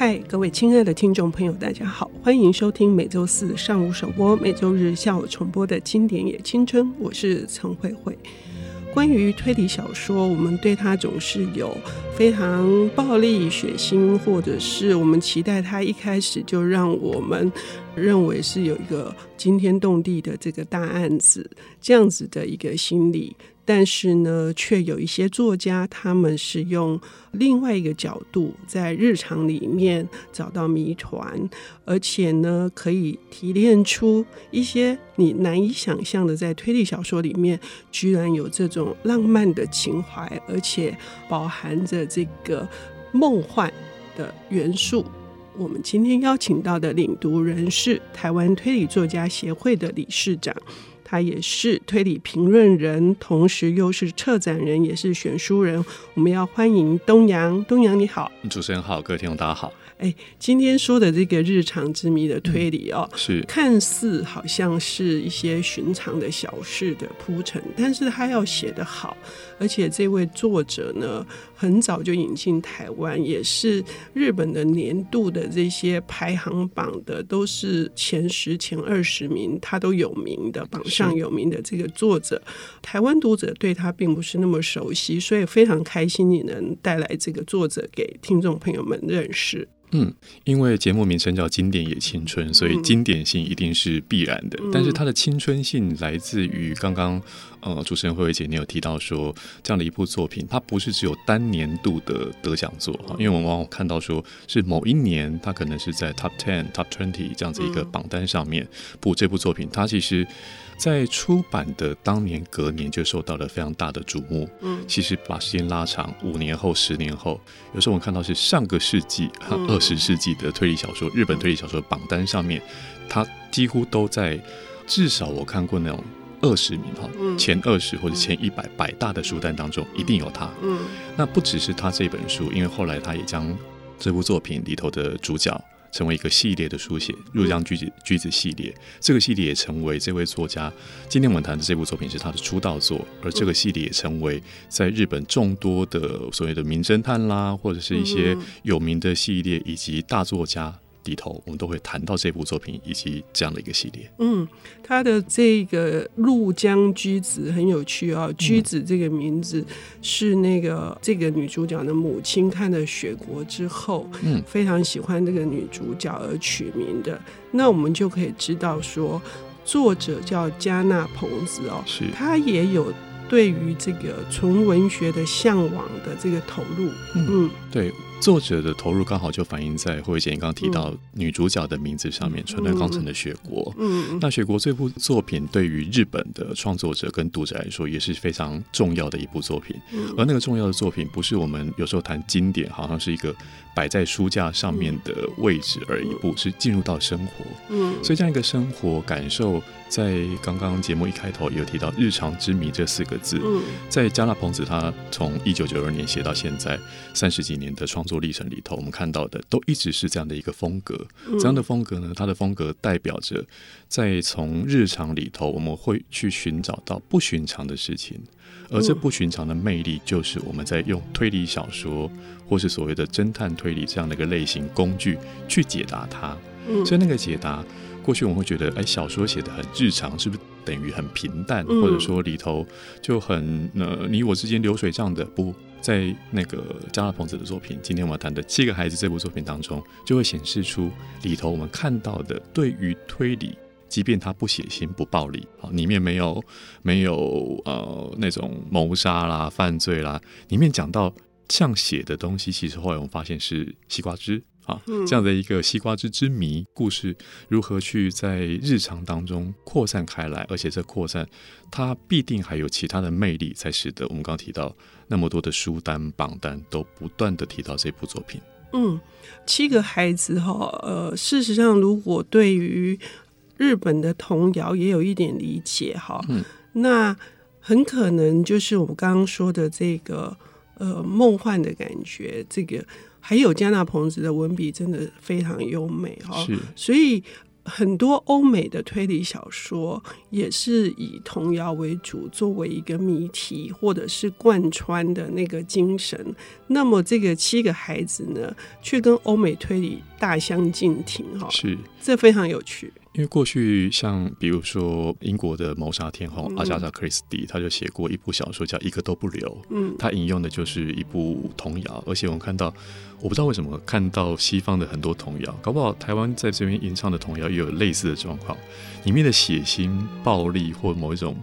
嗨，各位亲爱的听众朋友，大家好，欢迎收听每周四上午首播、每周日下午重播的《经典也青春》，我是陈慧慧。关于推理小说，我们对它总是有非常暴力、血腥，或者是我们期待它一开始就让我们认为是有一个惊天动地的这个大案子，这样子的一个心理。但是呢，却有一些作家，他们是用另外一个角度，在日常里面找到谜团，而且呢，可以提炼出一些你难以想象的，在推理小说里面，居然有这种浪漫的情怀，而且饱含着这个梦幻的元素。我们今天邀请到的领读人是台湾推理作家协会的理事长，他也是推理评论人，同时又是策展人，也是选书人。我们要欢迎东阳。东阳你好。主持人好，各位听众大家好。今天说的这个日常之谜的推理哦，是看似好像是一些寻常的小事的铺陈，但是他要写得好，而且这位作者呢，很早就引进台湾，也是日本的年度的这些排行榜的都是前10、前20名，他都有名的，榜上有名的这个作者，台湾读者对他并不是那么熟悉，所以非常开心你能带来这个作者给听众朋友们认识。因为节目名称叫经典也青春，所以经典性一定是必然的，但是它的青春性来自于刚刚主持人慧慧姐你有提到说，这样的一部作品它不是只有单年度的得奖作，因为我们往往看到说是某一年它可能是在 Top 10 Top 20这样子一个榜单上面，不，这部作品它其实在出版的当年隔年就受到了非常大的瞩目，其实把时间拉长5年后10年后，有时候我们看到是上个世纪和20世纪的推理小说，日本推理小说榜单上面它几乎都在，至少我看过那种20名，前20或者前100百大的书单当中一定有它。那不只是他这本书，因为后来他也将这部作品里头的主角成为一个系列的书写，入江橘子系列，这个系列也成为这位作家，今天我们谈的这部作品是他的出道作，而这个系列也成为在日本众多的所谓的名侦探啦，或者是一些有名的系列以及大作家里头，我们都会谈到这部作品以及这样的一个系列。他的这个入江橘子很有趣哦，橘子这个名字是那个这个女主角的母亲看了《雪国》之后，非常喜欢这个女主角而取名的。那我们就可以知道说，作者叫加纳朋子哦，他也有对于这个纯文学的向往的这个投入。对。作者的投入刚好就反映在慧慧姐你刚刚提到女主角的名字上面，川端康成的《雪国》。那《雪国》这部作品对于日本的创作者跟读者来说也是非常重要的一部作品，而那个重要的作品不是我们有时候谈经典好像是一个摆在书架上面的位置而已，不是进入到生活，所以这样一个生活感受，在刚刚节目一开头有提到日常之谜这4个字，在加纳朋子他从1992年写到现在30几年的创作历程里头，我们看到的都一直是这样的一个风格。这样的风格呢，它的风格代表着在从日常里头我们会去寻找到不寻常的事情，而这不寻常的魅力就是我们在用推理小说或是所谓的侦探推理这样的一个类型工具去解答它。所以那个解答过去我们会觉得小说写得很日常，是不是等于很平淡，或者说里头就很你我之间流水账的，不，在那个加纳朋子的作品，今天我们要谈的《7个孩子》这部作品当中，就会显示出里头我们看到的对于推理，即便它不血腥不暴力，里面没有那种谋杀啦、犯罪啦，里面讲到像血的东西，其实后来我们发现是西瓜汁啊，这样的一个西瓜汁之谜故事，如何去在日常当中扩散开来，而且这扩散它必定还有其他的魅力，才使得我们刚刚提到那么多的书单榜单都不断的提到这部作品。7个孩子事实上如果对于日本的童谣也有一点理解，那很可能就是我们刚刚说的这个梦幻的感觉，这个还有加纳朋子的文笔真的非常优美，所以很多欧美的推理小说也是以童谣为主，作为一个谜题或者是贯穿的那个精神。那么这个七个孩子呢，却跟欧美推理大相径庭，是，这非常有趣。因为过去像比如说英国的谋杀天后阿加莎·克里斯蒂，他就写过一部小说叫《一个都不留》，他引用的就是一部童谣，而且我们看到，我不知道为什么看到西方的很多童谣，搞不好台湾在这边吟唱的童谣也有类似的状况，里面的血腥、暴力或某一种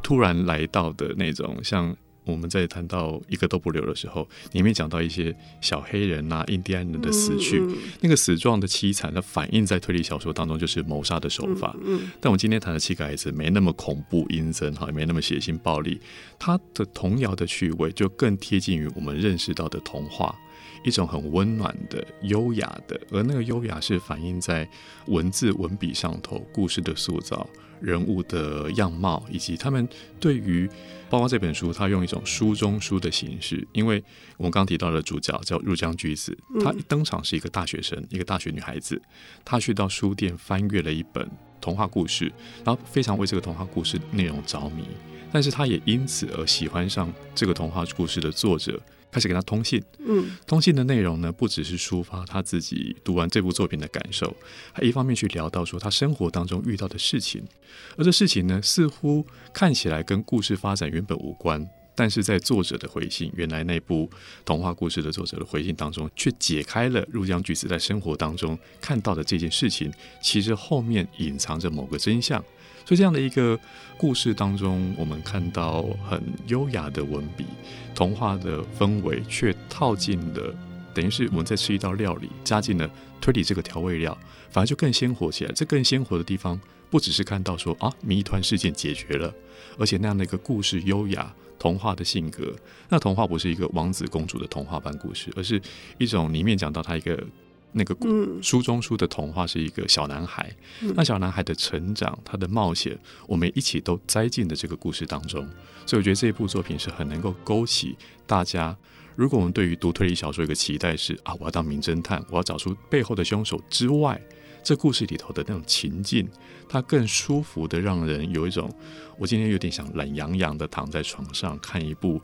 突然来到的那种，像我们在谈到一个都不留的时候，里面讲到一些小黑人啊、印第安人的死去，那个死状的凄惨，它反映在推理小说当中就是谋杀的手法。但我们今天谈的七个孩子没那么恐怖阴森，也没那么血腥暴力，它的童谣的趣味就更贴近于我们认识到的童话，一种很温暖的、优雅的，而那个优雅是反映在文字文笔上头，故事的塑造、人物的样貌，以及他们对于包括这本书他用一种书中书的形式。因为我们刚提到的主角叫入江居子，他一登场是一个大学生，一个大学女孩子，她去到书店翻阅了一本童话故事，然后非常为这个童话故事内容着迷，但是她也因此而喜欢上这个童话故事的作者，开始给他通信。通信的内容呢，不只是抒发他自己读完这部作品的感受，还一方面去聊到说他生活当中遇到的事情，而这事情呢，似乎看起来跟故事发展原本无关，但是在作者的回信，原来那部童话故事的作者的回信当中，却解开了入江居子在生活当中看到的这件事情，其实后面隐藏着某个真相。所以这样的一个故事当中，我们看到很优雅的文笔，童话的氛围，却套进了，等于是我们在吃一道料理，加进了推理这个调味料，反而就更鲜活起来。这更鲜活的地方，不只是看到说啊，谜团事件解决了，而且那样的一个故事优雅。童话的性格，那童话不是一个王子公主的童话般故事，而是一种里面讲到他一个那个书中书的童话是一个小男孩，那小男孩的成长，他的冒险，我们一起都栽进了这个故事当中。所以我觉得这一部作品是很能够勾起大家，如果我们对于读推理小说一个期待是啊，我要当名侦探，我要找出背后的凶手之外，这故事里头的那种情境，它更舒服的让人有一种我今天有点想懒洋洋的躺在床上看一部，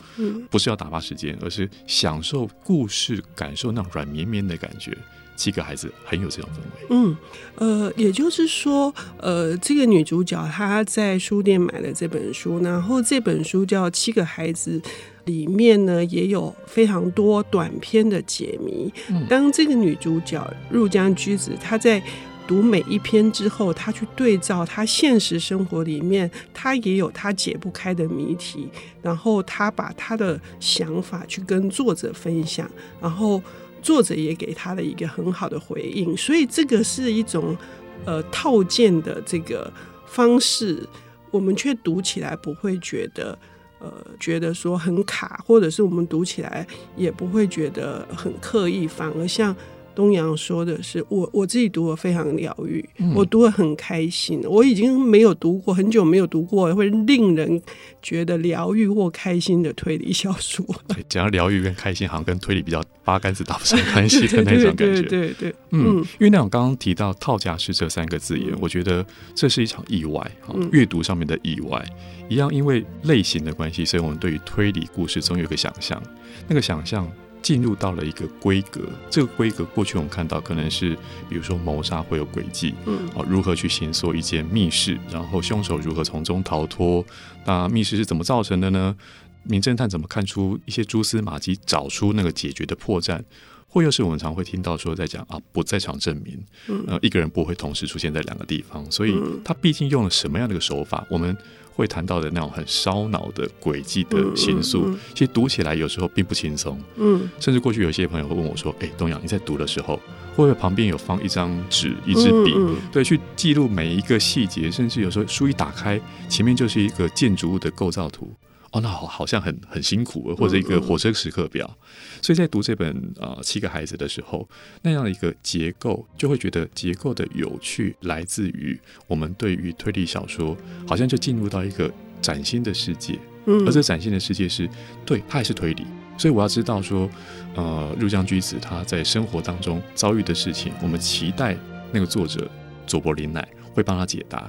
不是要打发时间，而是享受故事，感受那种软绵绵的感觉。七个孩子很有这种氛围。也就是说，这个女主角她在书店买了这本书，然后这本书叫《七个孩子》，里面呢也有非常多短篇的解谜。当这个女主角入江居子，她在读每一篇之后，她去对照她现实生活里面，她也有她解不开的谜题，然后她把她的想法去跟作者分享，然后作者也给他的一个很好的回应。所以这个是一种套件的这个方式，我们却读起来不会觉得说很卡，或者是我们读起来也不会觉得很刻意，反而像东阳说的是，我自己读的非常疗愈，我读的很开心。我已经没有读过，很久没有读过会令人觉得疗愈或开心的推理小说。对，讲到疗愈跟开心，好像跟推理比较八竿子打不上关系的那种感觉。对，因为那种刚刚提到套夹式这三个字眼，我觉得这是一场意外，阅读上面的意外。一样，因为类型的关系，所以我们对于推理故事总有一个想象，那个想象进入到了一个规格，这个规格过去我们看到可能是比如说谋杀会有轨迹，如何去行塑一间密室，然后凶手如何从中逃脱，那密室是怎么造成的呢？名侦探怎么看出一些蛛丝马迹，找出那个解决的破绽，或又是我们常会听到说在讲啊不在场证明，一个人不会同时出现在两个地方，所以他毕竟用了什么样的一个手法，我们会谈到的那种很烧脑的轨迹的形塑，其实读起来有时候并不轻松。甚至过去有些朋友会问我说，东阳，你在读的时候会不会旁边有放一张纸一支笔，对，去记录每一个细节，甚至有时候书一打开前面就是一个建筑物的构造图，那好像 很辛苦，或者一个火车时刻表。所以在读这本七个孩子的时候，那样的一个结构，就会觉得结构的有趣来自于我们对于推理小说好像就进入到一个崭新的世界，而这崭新的世界是对它也是推理，所以我要知道说入江居子他在生活当中遭遇的事情，我们期待那个作者佐伯林奈会帮他解答，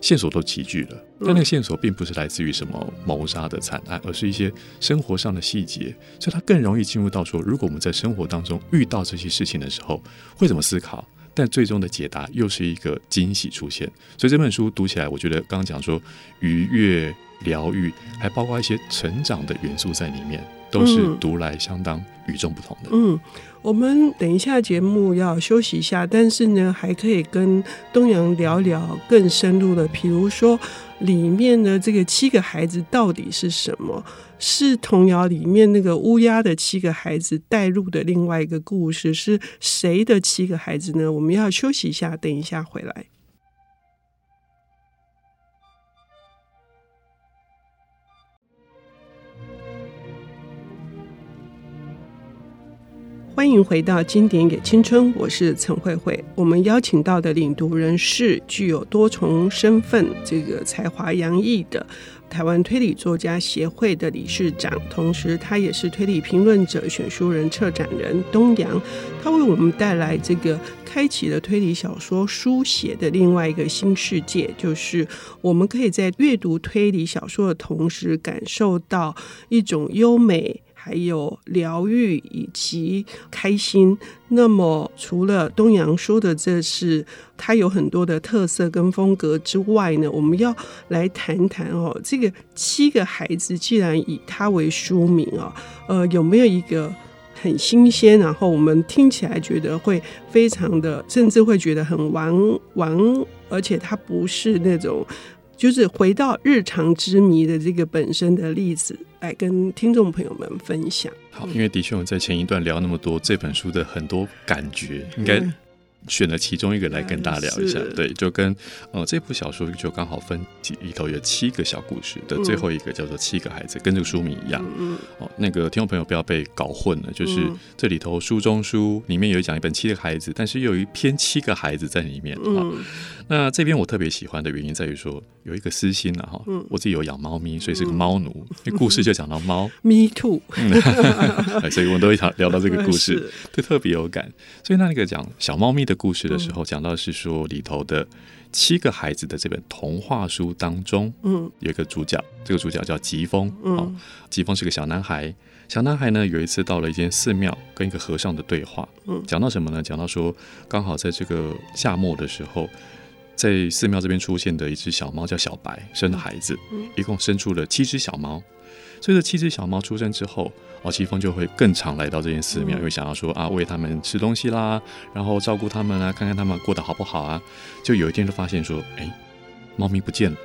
线索都齐聚了，但那个线索并不是来自于什么谋杀的惨案，而是一些生活上的细节，所以他更容易进入到说，如果我们在生活当中遇到这些事情的时候会怎么思考，但最终的解答又是一个惊喜出现。所以这本书读起来，我觉得刚刚讲说愉悦、疗愈，还包括一些成长的元素在里面，都是读来相当与众不同的。我们等一下节目要休息一下，但是呢还可以跟东阳聊聊更深入的，比如说里面的这个七个孩子到底是什么，是童谣里面那个乌鸦的七个孩子带入的另外一个故事，是谁的七个孩子呢？我们要休息一下，等一下回来。欢迎回到经典也青春，我是陈慧慧。我们邀请到的领读人是具有多重身份这个才华洋溢的台湾推理作家协会的理事长，同时他也是推理评论者、选书人、策展人东阳。他为我们带来这个开启了推理小说书写的另外一个新世界，就是我们可以在阅读推理小说的同时感受到一种优美还有疗愈以及开心。那么除了东阳说的这是它有很多的特色跟风格之外呢，我们要来谈谈这个七个孩子既然以它为书名有没有一个很新鲜，然后我们听起来觉得会非常的，甚至会觉得很玩，而且它不是那种就是回到日常之谜的这个本身的例子来跟听众朋友们分享。好，因为的确我们在前一段聊那么多这本书的很多感觉，应该选了其中一个来跟大家聊一下。对，就跟这部小说就刚好分里头有七个小故事的最后一个叫做七个孩子，跟这个书名一样。那个听众朋友不要被搞混了，就是这里头书中书里面有讲一本七个孩子，但是又有一篇七个孩子在里面。那这边我特别喜欢的原因在于说有一个私心啊，我自己有养猫咪，所以是个猫奴。因为故事就讲到猫Me too，所以我们都会聊到这个故事，对，特别有感。所以那个讲小猫咪的故事的时候，讲到是说里头的七个孩子的这本童话书当中，有一个主角，这个主角叫疾风。疾风是个小男孩，小男孩呢有一次到了一间寺庙跟一个和尚的对话，讲到什么呢？讲到说刚好在这个夏末的时候，在寺庙这边出现的一只小猫叫小白，生的孩子，一共生出了7只小猫。所以这7只小猫出生之后，疾风就会更常来到这间寺庙，因为想要说喂他们吃东西啦，然后照顾他们啊，看看他们过得好不好啊。就有一天就发现说，猫咪不见了。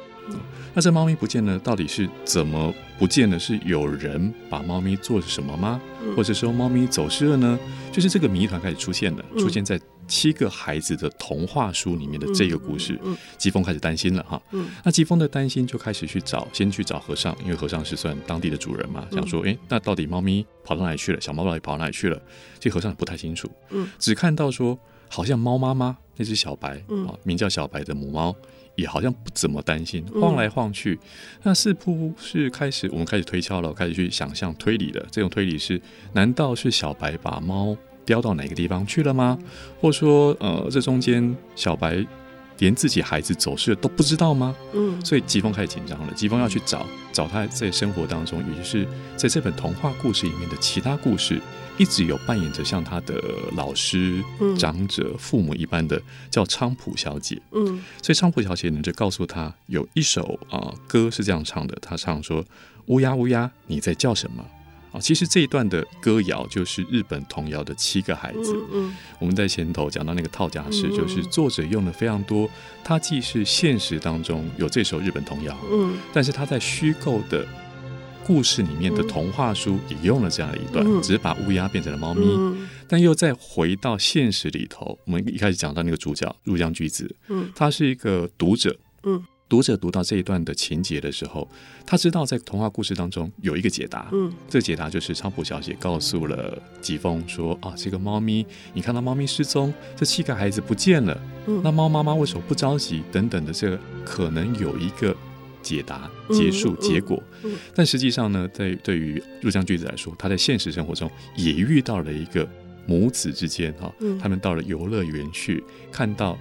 那这猫咪不见了，到底是怎么不见了？是有人把猫咪做什么吗？或者说猫咪走失了呢？就是这个谜团开始出现了，出现在七个孩子的童话书里面的这个故事。疾风开始担心了哈。那疾风的担心就开始先去找和尚，因为和尚是算当地的主人嘛，想说那到底猫咪跑到哪里去了？小猫到底跑到哪里去了？这和尚不太清楚，只看到说好像猫妈妈那只小白，名叫小白的母猫也好像不怎么担心，晃来晃去。那似乎是我们开始推敲了，开始去想象推理了。这种推理是，难道是小白把猫叼到哪个地方去了吗？或者说这中间小白连自己孩子走失了都不知道吗？所以疾风开始紧张了，疾风要去找他在生活当中，也就是在这本童话故事里面的其他故事，一直有扮演着像他的老师、长者、父母一般的叫菖蒲小姐。所以菖蒲小姐呢就告诉他有一首歌是这样唱的，他唱说乌鸦乌鸦你在叫什么。其实这一段的歌谣就是日本童谣的七个孩子。我们在前头讲到那个套夹式，就是作者用了非常多，他既是现实当中有这首日本童谣，但是他在虚构的故事里面的童话书也用了这样的一段，只是把乌鸦变成了猫咪，但又再回到现实里头。我们一开始讲到那个主角入江菊子，他是一个读者，读到这一段的情节的时候，他知道在童话故事当中有一个解答，这个解答就是菖蒲小姐告诉了疾风说这个猫咪，你看到猫咪失踪，这七个孩子不见了，那猫妈妈为什么不着急等等的，这个可能有一个解答结束结果。但实际上呢，对于入江菊子来说，他在现实生活中也遇到了一个母子之间，他们到了游乐园去，看到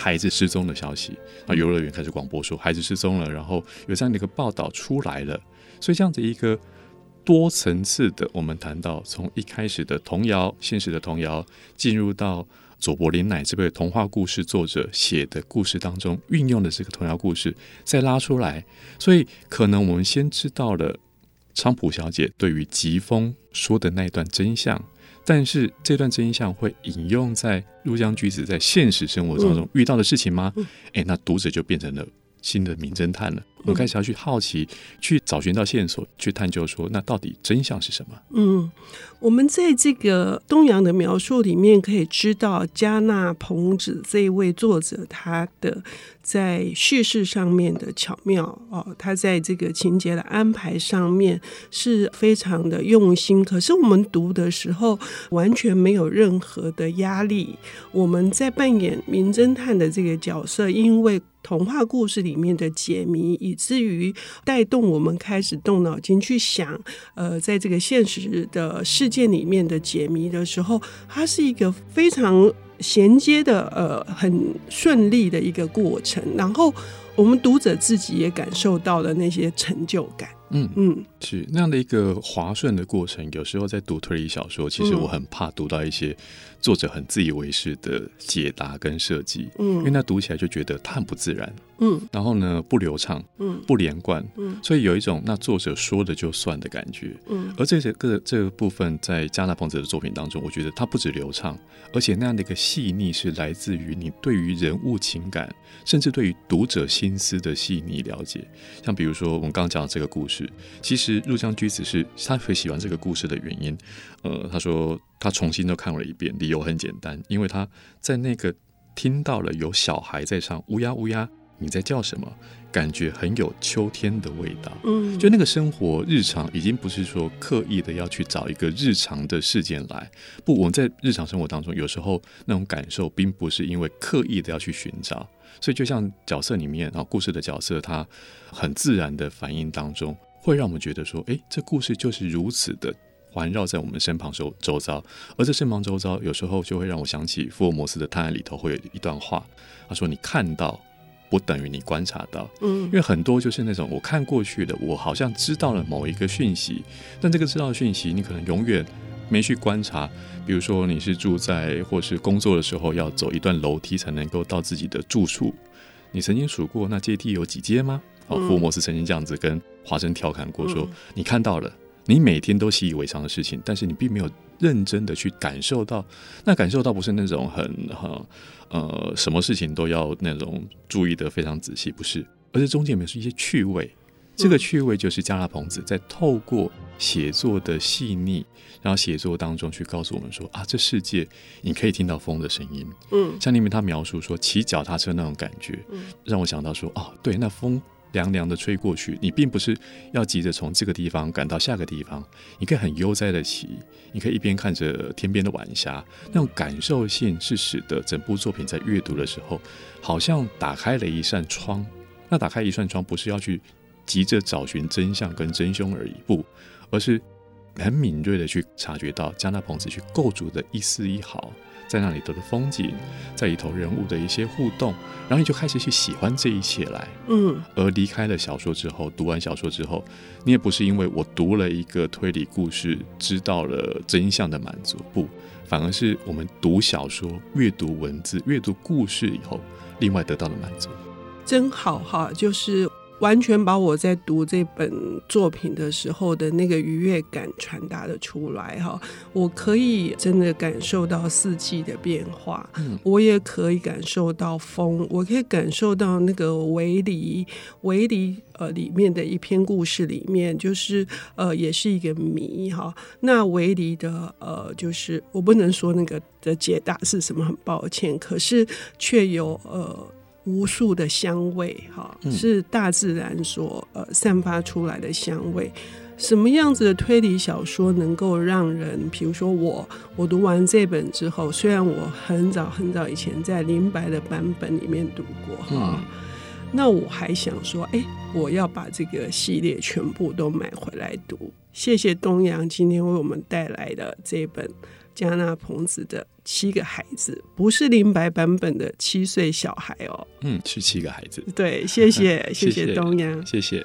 孩子失踪的消息，那游乐园开始广播说孩子失踪了，然后有这样的一个报道出来了。所以这样子一个多层次的，我们谈到从一开始的童谣，现实的童谣，进入到佐伯林乃这位童话故事作者写的故事当中运用的这个童谣故事再拉出来，所以可能我们先知道了菖蒲小姐对于疾风说的那段真相，但是这段真相会引用在入江举子在现实生活当中遇到的事情吗？那读者就变成了新的名侦探了，我开始要去好奇，去找寻到线索，去探究说那到底真相是什么。我们在这个东洋的描述里面可以知道嘉纳彭子这一位作者他的在叙事上面的巧妙，他在这个情节的安排上面是非常的用心，可是我们读的时候完全没有任何的压力。我们在扮演名侦探的这个角色，因为童话故事里面的解谜，以至于带动我们开始动脑筋去想在这个现实的事件里面的解谜的时候，它是一个非常衔接的很顺利的一个过程，然后我们读者自己也感受到了那些成就感。是那样的一个滑顺的过程。有时候在读推理小说，其实我很怕读到一些作者很自以为是的解答跟设计，因为他读起来就觉得他很不自然，然后呢不流畅，不连贯，所以有一种那作者说的就算的感觉。而这个部分在嘉纳彭子的作品当中，我觉得它不止流畅，而且那样的一个细腻是来自于你对于人物情感，甚至对于读者心思的细腻了解。像比如说我们刚刚讲的这个故事，其实入江居子是他会喜欢这个故事的原因，他说他重新都看了一遍，理由很简单，因为他在那个听到了有小孩在唱乌鸦乌鸦你在叫什么，感觉很有秋天的味道。就那个生活日常已经不是说刻意的要去找一个日常的事件来，不，我们在日常生活当中有时候那种感受并不是因为刻意的要去寻找，所以就像角色里面故事的角色他很自然的反应当中，会让我们觉得说这故事就是如此的环绕在我们身旁周遭。而这身旁周遭有时候就会让我想起福尔摩斯的探案里头会有一段话，他说你看到不等于你观察到。因为很多就是那种我看过去的，我好像知道了某一个讯息，但这个知道的讯息你可能永远没去观察。比如说你是住在或是工作的时候要走一段楼梯才能够到自己的住处，你曾经数过那阶梯有几阶吗？福尔摩斯曾经这样子跟华生调侃过说，你看到了你每天都习以为常的事情，但是你并没有认真的去感受到。那感受到不是那种很什么事情都要那种注意的非常仔细，不是，而是中间有没有一些趣味。这个趣味就是嘉纳彭子在透过写作的细腻，然后写作当中去告诉我们说这世界你可以听到风的声音。像里面他描述说骑脚踏车那种感觉，让我想到说对，那风凉凉的吹过去，你并不是要急着从这个地方赶到下个地方，你可以很悠哉的骑，你可以一边看着天边的晚霞，那种感受性是使得整部作品在阅读的时候好像打开了一扇窗。那打开一扇窗不是要去急着找寻真相跟真凶而已，不，而是很敏锐的去察觉到嘉纳彭子去构筑的一丝一毫，在那里头的风景，在里头人物的一些互动，然后你就开始去喜欢这一切来。而离开了小说之后，读完小说之后，你也不是因为我读了一个推理故事知道了真相的满足，不，反而是我们读小说、阅读文字、阅读故事以后另外得到的满足。真好哈，就是完全把我在读这本作品的时候的那个愉悦感传达的出来。我可以真的感受到四季的变化，我也可以感受到风，我可以感受到那个围篱里面的一篇故事里面，就是也是一个谜哈。那维里的就是我不能说那个的解答是什么，很抱歉，可是却有无数的香味，是大自然所散发出来的香味。什么样子的推理小说能够让人，比如说我读完这本之后，虽然我很早很早以前在林白的版本里面读过，那我还想说我要把这个系列全部都买回来读。谢谢东洋今天为我们带来的这本加纳彭子的7个孩子，不是林白版本的7岁小孩哦。嗯，是7个孩子。对，谢谢谢谢东阳，谢谢。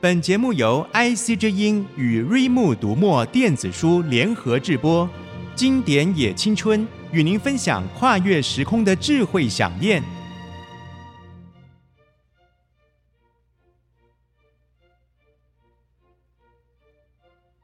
本节目由 IC 之音与瑞木读墨电子书联合制播，经典也青春，与您分享跨越时空的智慧饗宴。